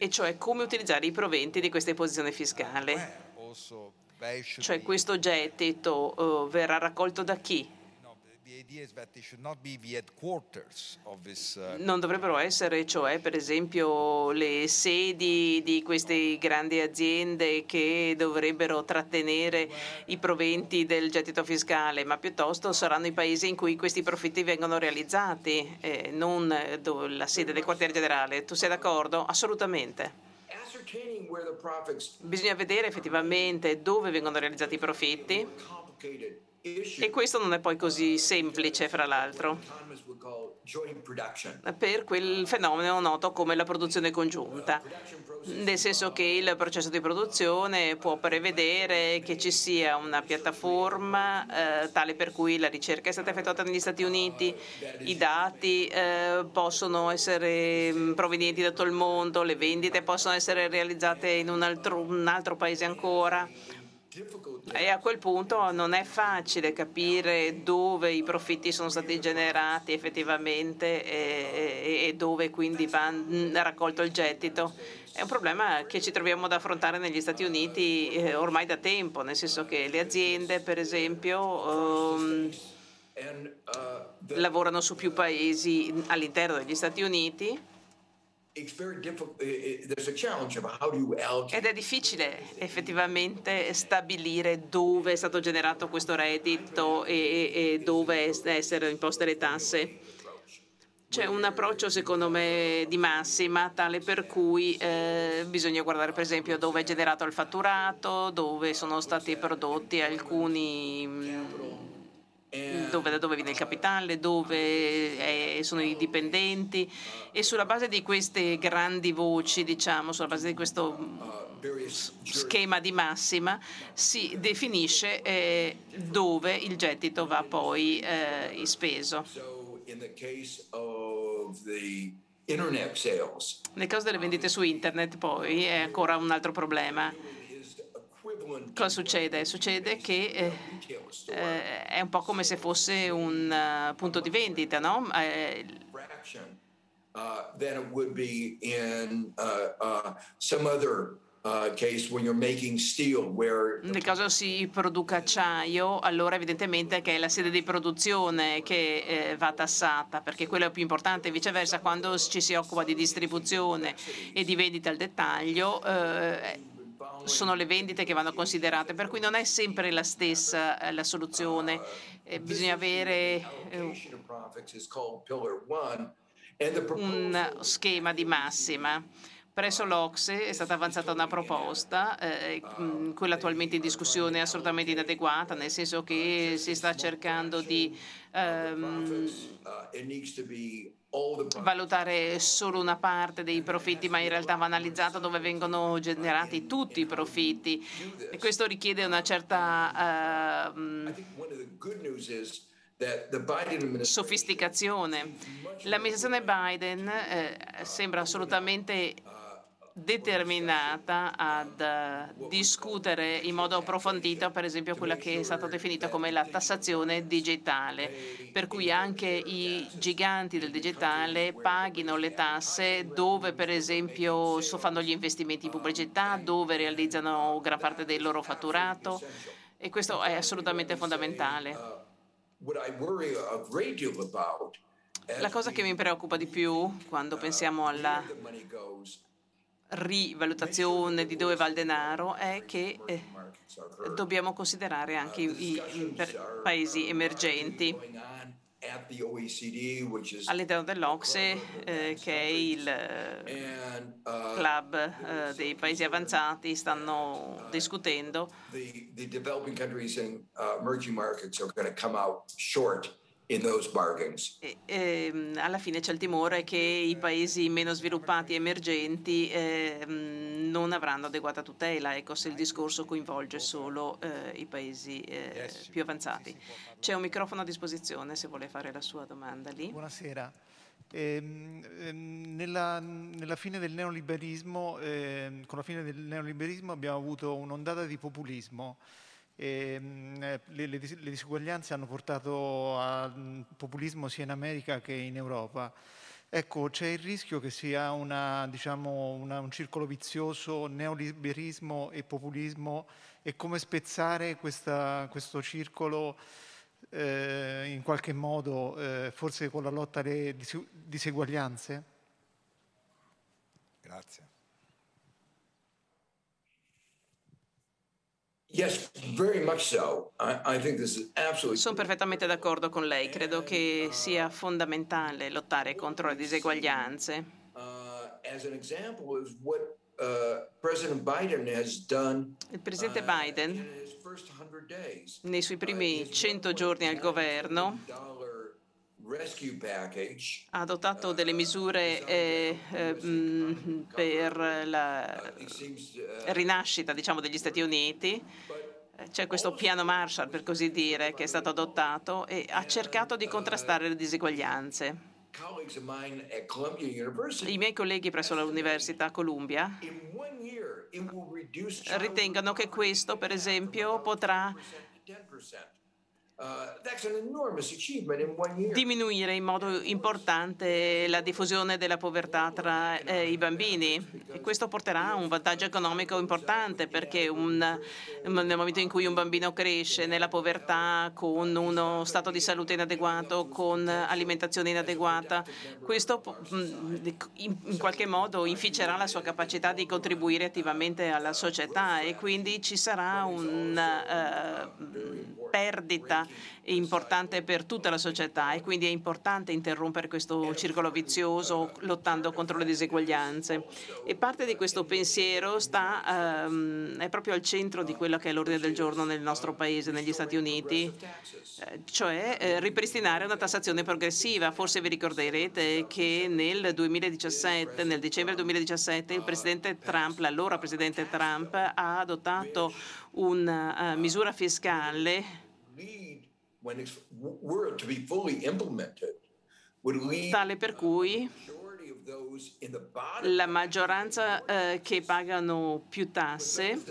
e cioè come utilizzare i proventi di questa imposizione fiscale. Cioè questo gettito verrà raccolto da chi? Non dovrebbero essere, cioè, per esempio, le sedi di queste grandi aziende che dovrebbero trattenere i proventi del gettito fiscale, ma piuttosto saranno i paesi in cui questi profitti vengono realizzati, non la sede del quartier generale. Tu sei d'accordo? Assolutamente. Bisogna vedere effettivamente dove vengono realizzati i profitti. E questo non è poi così semplice, fra l'altro, per quel fenomeno noto come la produzione congiunta, nel senso che il processo di produzione può prevedere che ci sia una piattaforma tale per cui la ricerca è stata effettuata negli Stati Uniti, i dati possono essere provenienti da tutto il mondo, le vendite possono essere realizzate in un altro paese ancora. E a quel punto non è facile capire dove i profitti sono stati generati effettivamente e dove quindi va raccolto il gettito. È un problema che ci troviamo ad affrontare negli Stati Uniti ormai da tempo, nel senso che le aziende, per esempio, lavorano su più paesi all'interno degli Stati Uniti. Ed è difficile effettivamente stabilire dove è stato generato questo reddito e dove essere imposte le tasse. C'è un approccio, secondo me, di massima, tale per cui bisogna guardare, per esempio, dove è generato il fatturato, dove sono stati prodotti da dove viene il capitale, dove sono i dipendenti, e sulla base di queste grandi voci, diciamo, sulla base di questo schema di massima si definisce dove il gettito va poi speso. Nel caso delle vendite su internet, poi, è ancora un altro problema. Cosa succede? Succede che è un po' come se fosse un punto di vendita, no? Nel caso si produca acciaio, allora evidentemente che è la sede di produzione che va tassata, perché quello è più importante. Viceversa, quando ci si occupa di distribuzione e di vendita al dettaglio, sono le vendite che vanno considerate, per cui non è sempre la stessa la soluzione. Bisogna avere un schema di massima. Presso l'Ocse è stata avanzata una proposta, quella attualmente in discussione è assolutamente inadeguata, nel senso che si sta cercando di valutare solo una parte dei profitti, ma in realtà va analizzato dove vengono generati tutti i profitti, e questo richiede una certa sofisticazione. L'amministrazione Biden sembra assolutamente determinata ad discutere in modo approfondito, per esempio, quella che è stata definita come la tassazione digitale, per cui anche i giganti del digitale paghino le tasse dove, per esempio, fanno gli investimenti in pubblicità, dove realizzano gran parte del loro fatturato, e questo è assolutamente fondamentale. La cosa che mi preoccupa di più quando pensiamo alla rivalutazione di dove va il denaro è che dobbiamo considerare anche i paesi emergenti. All'interno dell'OCSE, che è il club dei paesi avanzati, stanno discutendo. Alla fine c'è il timore che i paesi meno sviluppati e emergenti non avranno adeguata tutela. Ecco, se il discorso coinvolge solo i paesi più avanzati. C'è un microfono a disposizione se vuole fare la sua domanda lì. Buonasera. Nella fine del neoliberismo, con la fine del neoliberismo abbiamo avuto un'ondata di populismo. Le disuguaglianze hanno portato al populismo sia in America che in Europa. Ecco, c'è il rischio che sia un circolo vizioso, neoliberismo e populismo, e come spezzare questo circolo in qualche modo, forse con la lotta alle diseguaglianze? Grazie. Sono perfettamente d'accordo con lei. Credo che sia fondamentale lottare contro le diseguaglianze. Il presidente Biden, nei suoi primi 100 giorni al governo, ha adottato delle misure per la rinascita, diciamo, degli Stati Uniti. C'è questo piano Marshall, per così dire, che è stato adottato e ha cercato di contrastare le diseguaglianze. I miei colleghi presso l'Università Columbia ritengono che questo, per esempio, potrà diminuire in modo importante la diffusione della povertà tra i bambini, e questo porterà a un vantaggio economico importante, perché nel momento in cui un bambino cresce nella povertà, con uno stato di salute inadeguato, con alimentazione inadeguata, questo in qualche modo inficerà la sua capacità di contribuire attivamente alla società, e quindi ci sarà una perdita importante per tutta la società, e quindi è importante interrompere questo circolo vizioso lottando contro le diseguaglianze. E parte di questo pensiero è proprio al centro di quello che è l'ordine del giorno nel nostro paese, negli Stati Uniti, cioè ripristinare una tassazione progressiva. Forse vi ricorderete che nel dicembre 2017, il presidente Trump, l'allora presidente Trump, ha adottato una misura fiscale tale per cui la maggioranza che pagano più tasse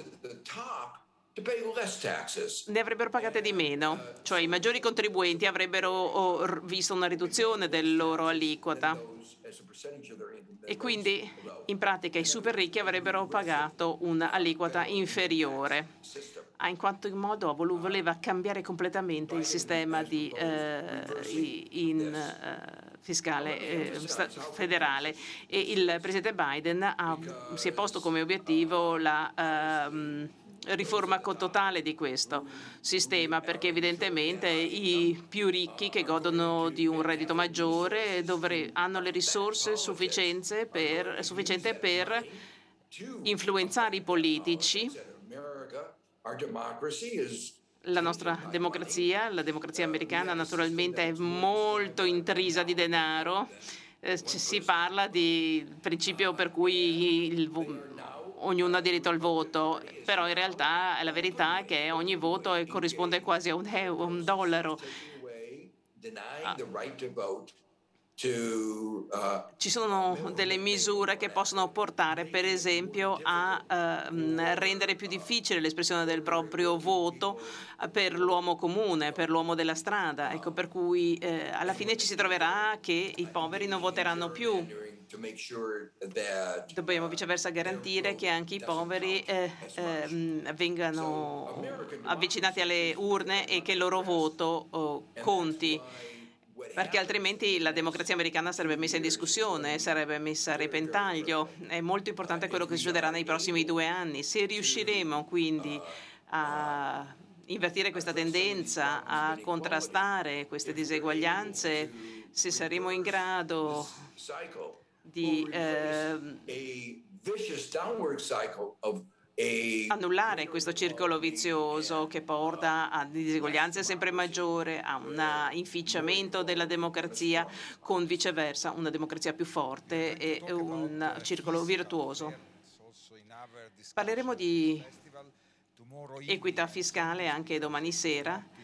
ne avrebbero pagate di meno, cioè i maggiori contribuenti avrebbero visto una riduzione del loro aliquota, e quindi in pratica i super ricchi avrebbero pagato un'aliquota inferiore. In qualche modo voleva cambiare completamente il sistema fiscale federale, e il presidente Biden si è posto come obiettivo la riforma totale di questo sistema, perché evidentemente i più ricchi, che godono di un reddito maggiore, hanno le risorse sufficienti per influenzare i politici. La nostra democrazia, la democrazia americana, naturalmente è molto intrisa di denaro. Si parla di principio per cui ognuno ha diritto al voto, però in realtà la verità è che ogni voto corrisponde quasi a un dollaro. Ci sono delle misure che possono portare, per esempio, a rendere più difficile l'espressione del proprio voto per l'uomo comune, per l'uomo della strada. Ecco, per cui alla fine ci si troverà che i poveri non voteranno più. Dobbiamo viceversa garantire che anche i poveri vengano avvicinati alle urne e che il loro voto conti. Perché altrimenti la democrazia americana sarebbe messa in discussione, sarebbe messa a repentaglio. È molto importante quello che succederà nei prossimi 2 anni. Se riusciremo quindi a invertire questa tendenza, a contrastare queste diseguaglianze, se saremo in grado di annullare questo circolo vizioso che porta a diseguaglianze sempre maggiori, a un inficiamento della democrazia, con viceversa una democrazia più forte e un circolo virtuoso. Parleremo di equità fiscale anche domani sera.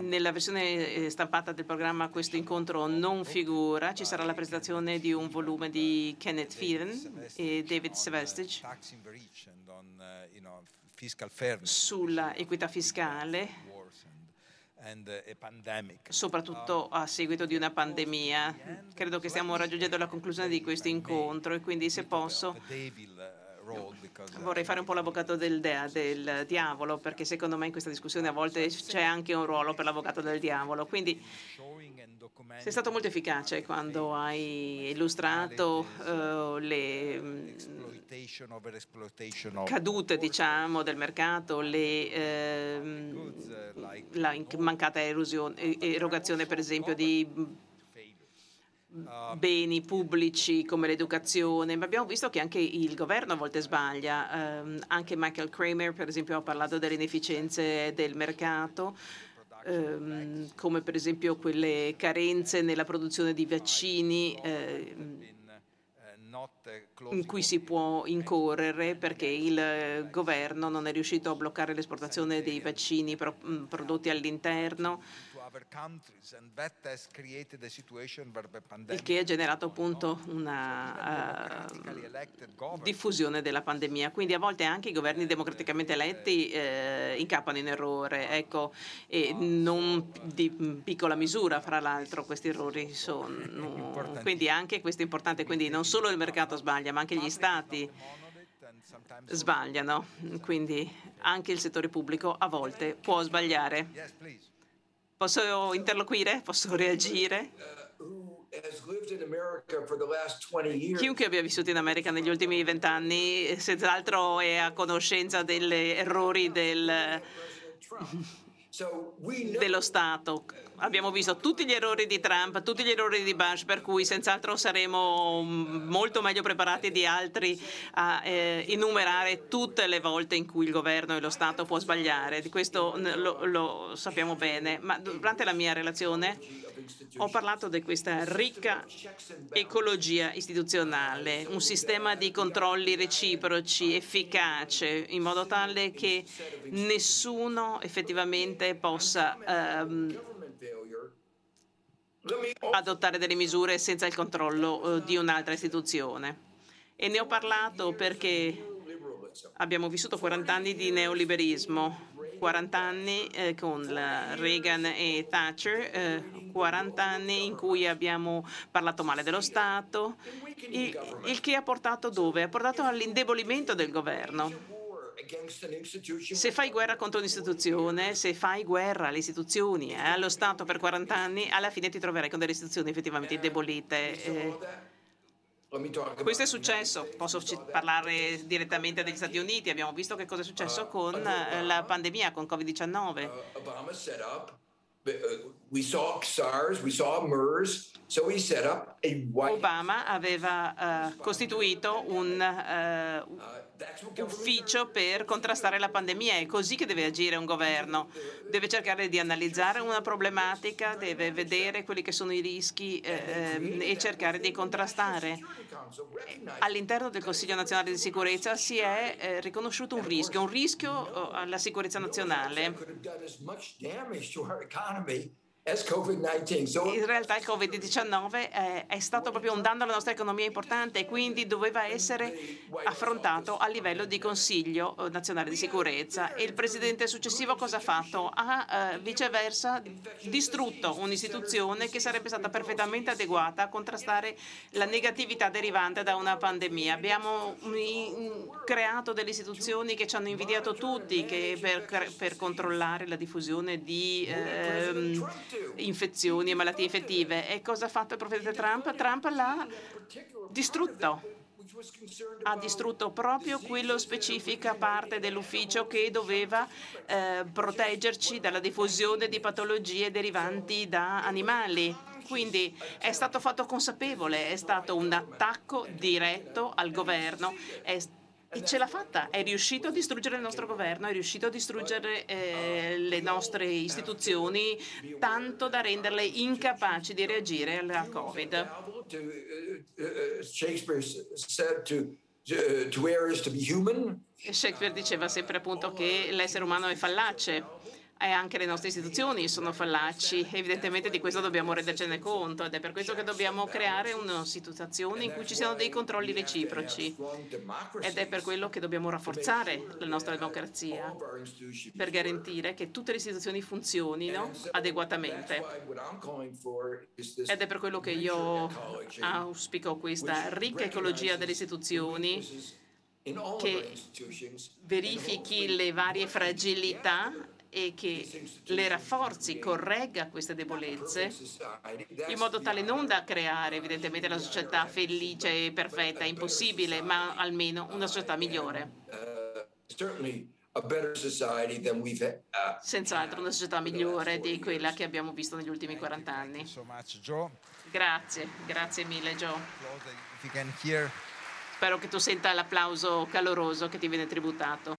Nella versione stampata del programma questo incontro non figura, ci sarà la presentazione di un volume di Kenneth Feeren e David Sevestich sulla equità fiscale, soprattutto a seguito di una pandemia. Credo che stiamo raggiungendo la conclusione di questo incontro e quindi, se posso, vorrei fare un po' l'avvocato del diavolo, perché secondo me in questa discussione a volte c'è anche un ruolo per l'avvocato del diavolo. Quindi sei stato molto efficace quando hai illustrato le cadute, diciamo, del mercato, la mancata erogazione, per esempio, di beni pubblici come l'educazione, ma abbiamo visto che anche il governo a volte sbaglia. Anche Michael Kramer, per esempio, ha parlato delle inefficienze del mercato, come per esempio quelle carenze nella produzione di vaccini in cui si può incorrere perché il governo non è riuscito a bloccare l'esportazione dei vaccini prodotti all'interno, il che ha generato appunto una diffusione della pandemia. Quindi a volte anche i governi democraticamente eletti incappano in errore, ecco, e non di piccola misura, fra l'altro, questi errori sono quindi anche questo è importante. Quindi non solo il mercato sbaglia, ma anche gli stati sbagliano, quindi anche il settore pubblico a volte può sbagliare. Posso interloquire? Posso reagire? Chiunque abbia vissuto in America negli ultimi 20 anni, senz'altro è a conoscenza degli errori dello Stato. Abbiamo visto tutti gli errori di Trump, tutti gli errori di Bush, per cui senz'altro saremo molto meglio preparati di altri a enumerare tutte le volte in cui il governo e lo Stato può sbagliare. Di questo lo sappiamo bene, ma durante la mia relazione ho parlato di questa ricca ecologia istituzionale, un sistema di controlli reciproci efficace, in modo tale che nessuno effettivamente possa adottare delle misure senza il controllo di un'altra istituzione. E ne ho parlato perché abbiamo vissuto 40 anni di neoliberismo, 40 anni con Reagan e Thatcher, 40 anni in cui abbiamo parlato male dello Stato, il che ha portato dove? Ha portato all'indebolimento del governo. Se fai guerra contro un'istituzione, se fai guerra alle istituzioni, allo Stato per 40 anni, alla fine ti troverai con delle istituzioni effettivamente indebolite. Questo è successo. Posso parlare direttamente degli Stati Uniti. Abbiamo visto che cosa è successo con la pandemia, con Covid-19. Obama aveva costituito un ufficio per contrastare la pandemia. È così che deve agire un governo. Deve cercare di analizzare una problematica, deve vedere quelli che sono i rischi e cercare di contrastare. All'interno del Consiglio Nazionale di Sicurezza si è riconosciuto un rischio alla sicurezza nazionale. In realtà il Covid-19 è stato proprio un danno alla nostra economia importante e quindi doveva essere affrontato a livello di Consiglio Nazionale di Sicurezza. E il presidente successivo cosa ha fatto? Ha viceversa distrutto un'istituzione che sarebbe stata perfettamente adeguata a contrastare la negatività derivante da una pandemia. Abbiamo creato delle istituzioni che ci hanno invidiato tutti che per controllare la diffusione di infezioni e malattie infettive. E cosa ha fatto il presidente Trump? Trump l'ha distrutto. Ha distrutto proprio quello specifica parte dell'ufficio che doveva proteggerci dalla diffusione di patologie derivanti da animali. Quindi è stato fatto consapevole, è stato un attacco diretto al governo. E ce l'ha fatta, è riuscito a distruggere il nostro governo, è riuscito a distruggere le nostre istituzioni, tanto da renderle incapaci di reagire alla Covid. Shakespeare diceva sempre appunto che l'essere umano è fallace. E anche le nostre istituzioni sono fallaci. Evidentemente di questo dobbiamo rendercene conto ed è per questo che dobbiamo creare una situazione in cui ci siano dei controlli reciproci ed è per quello che dobbiamo rafforzare la nostra democrazia per garantire che tutte le istituzioni funzionino adeguatamente ed è per quello che io auspico questa ricca ecologia delle istituzioni che verifichi le varie fragilità e che le rafforzi, corregga queste debolezze, in modo tale non da creare evidentemente la società felice e perfetta, impossibile, ma almeno una società migliore. Senz'altro una società migliore di quella che abbiamo visto negli ultimi 40 anni. Grazie, grazie mille Joe. Spero che tu senta l'applauso caloroso che ti viene tributato.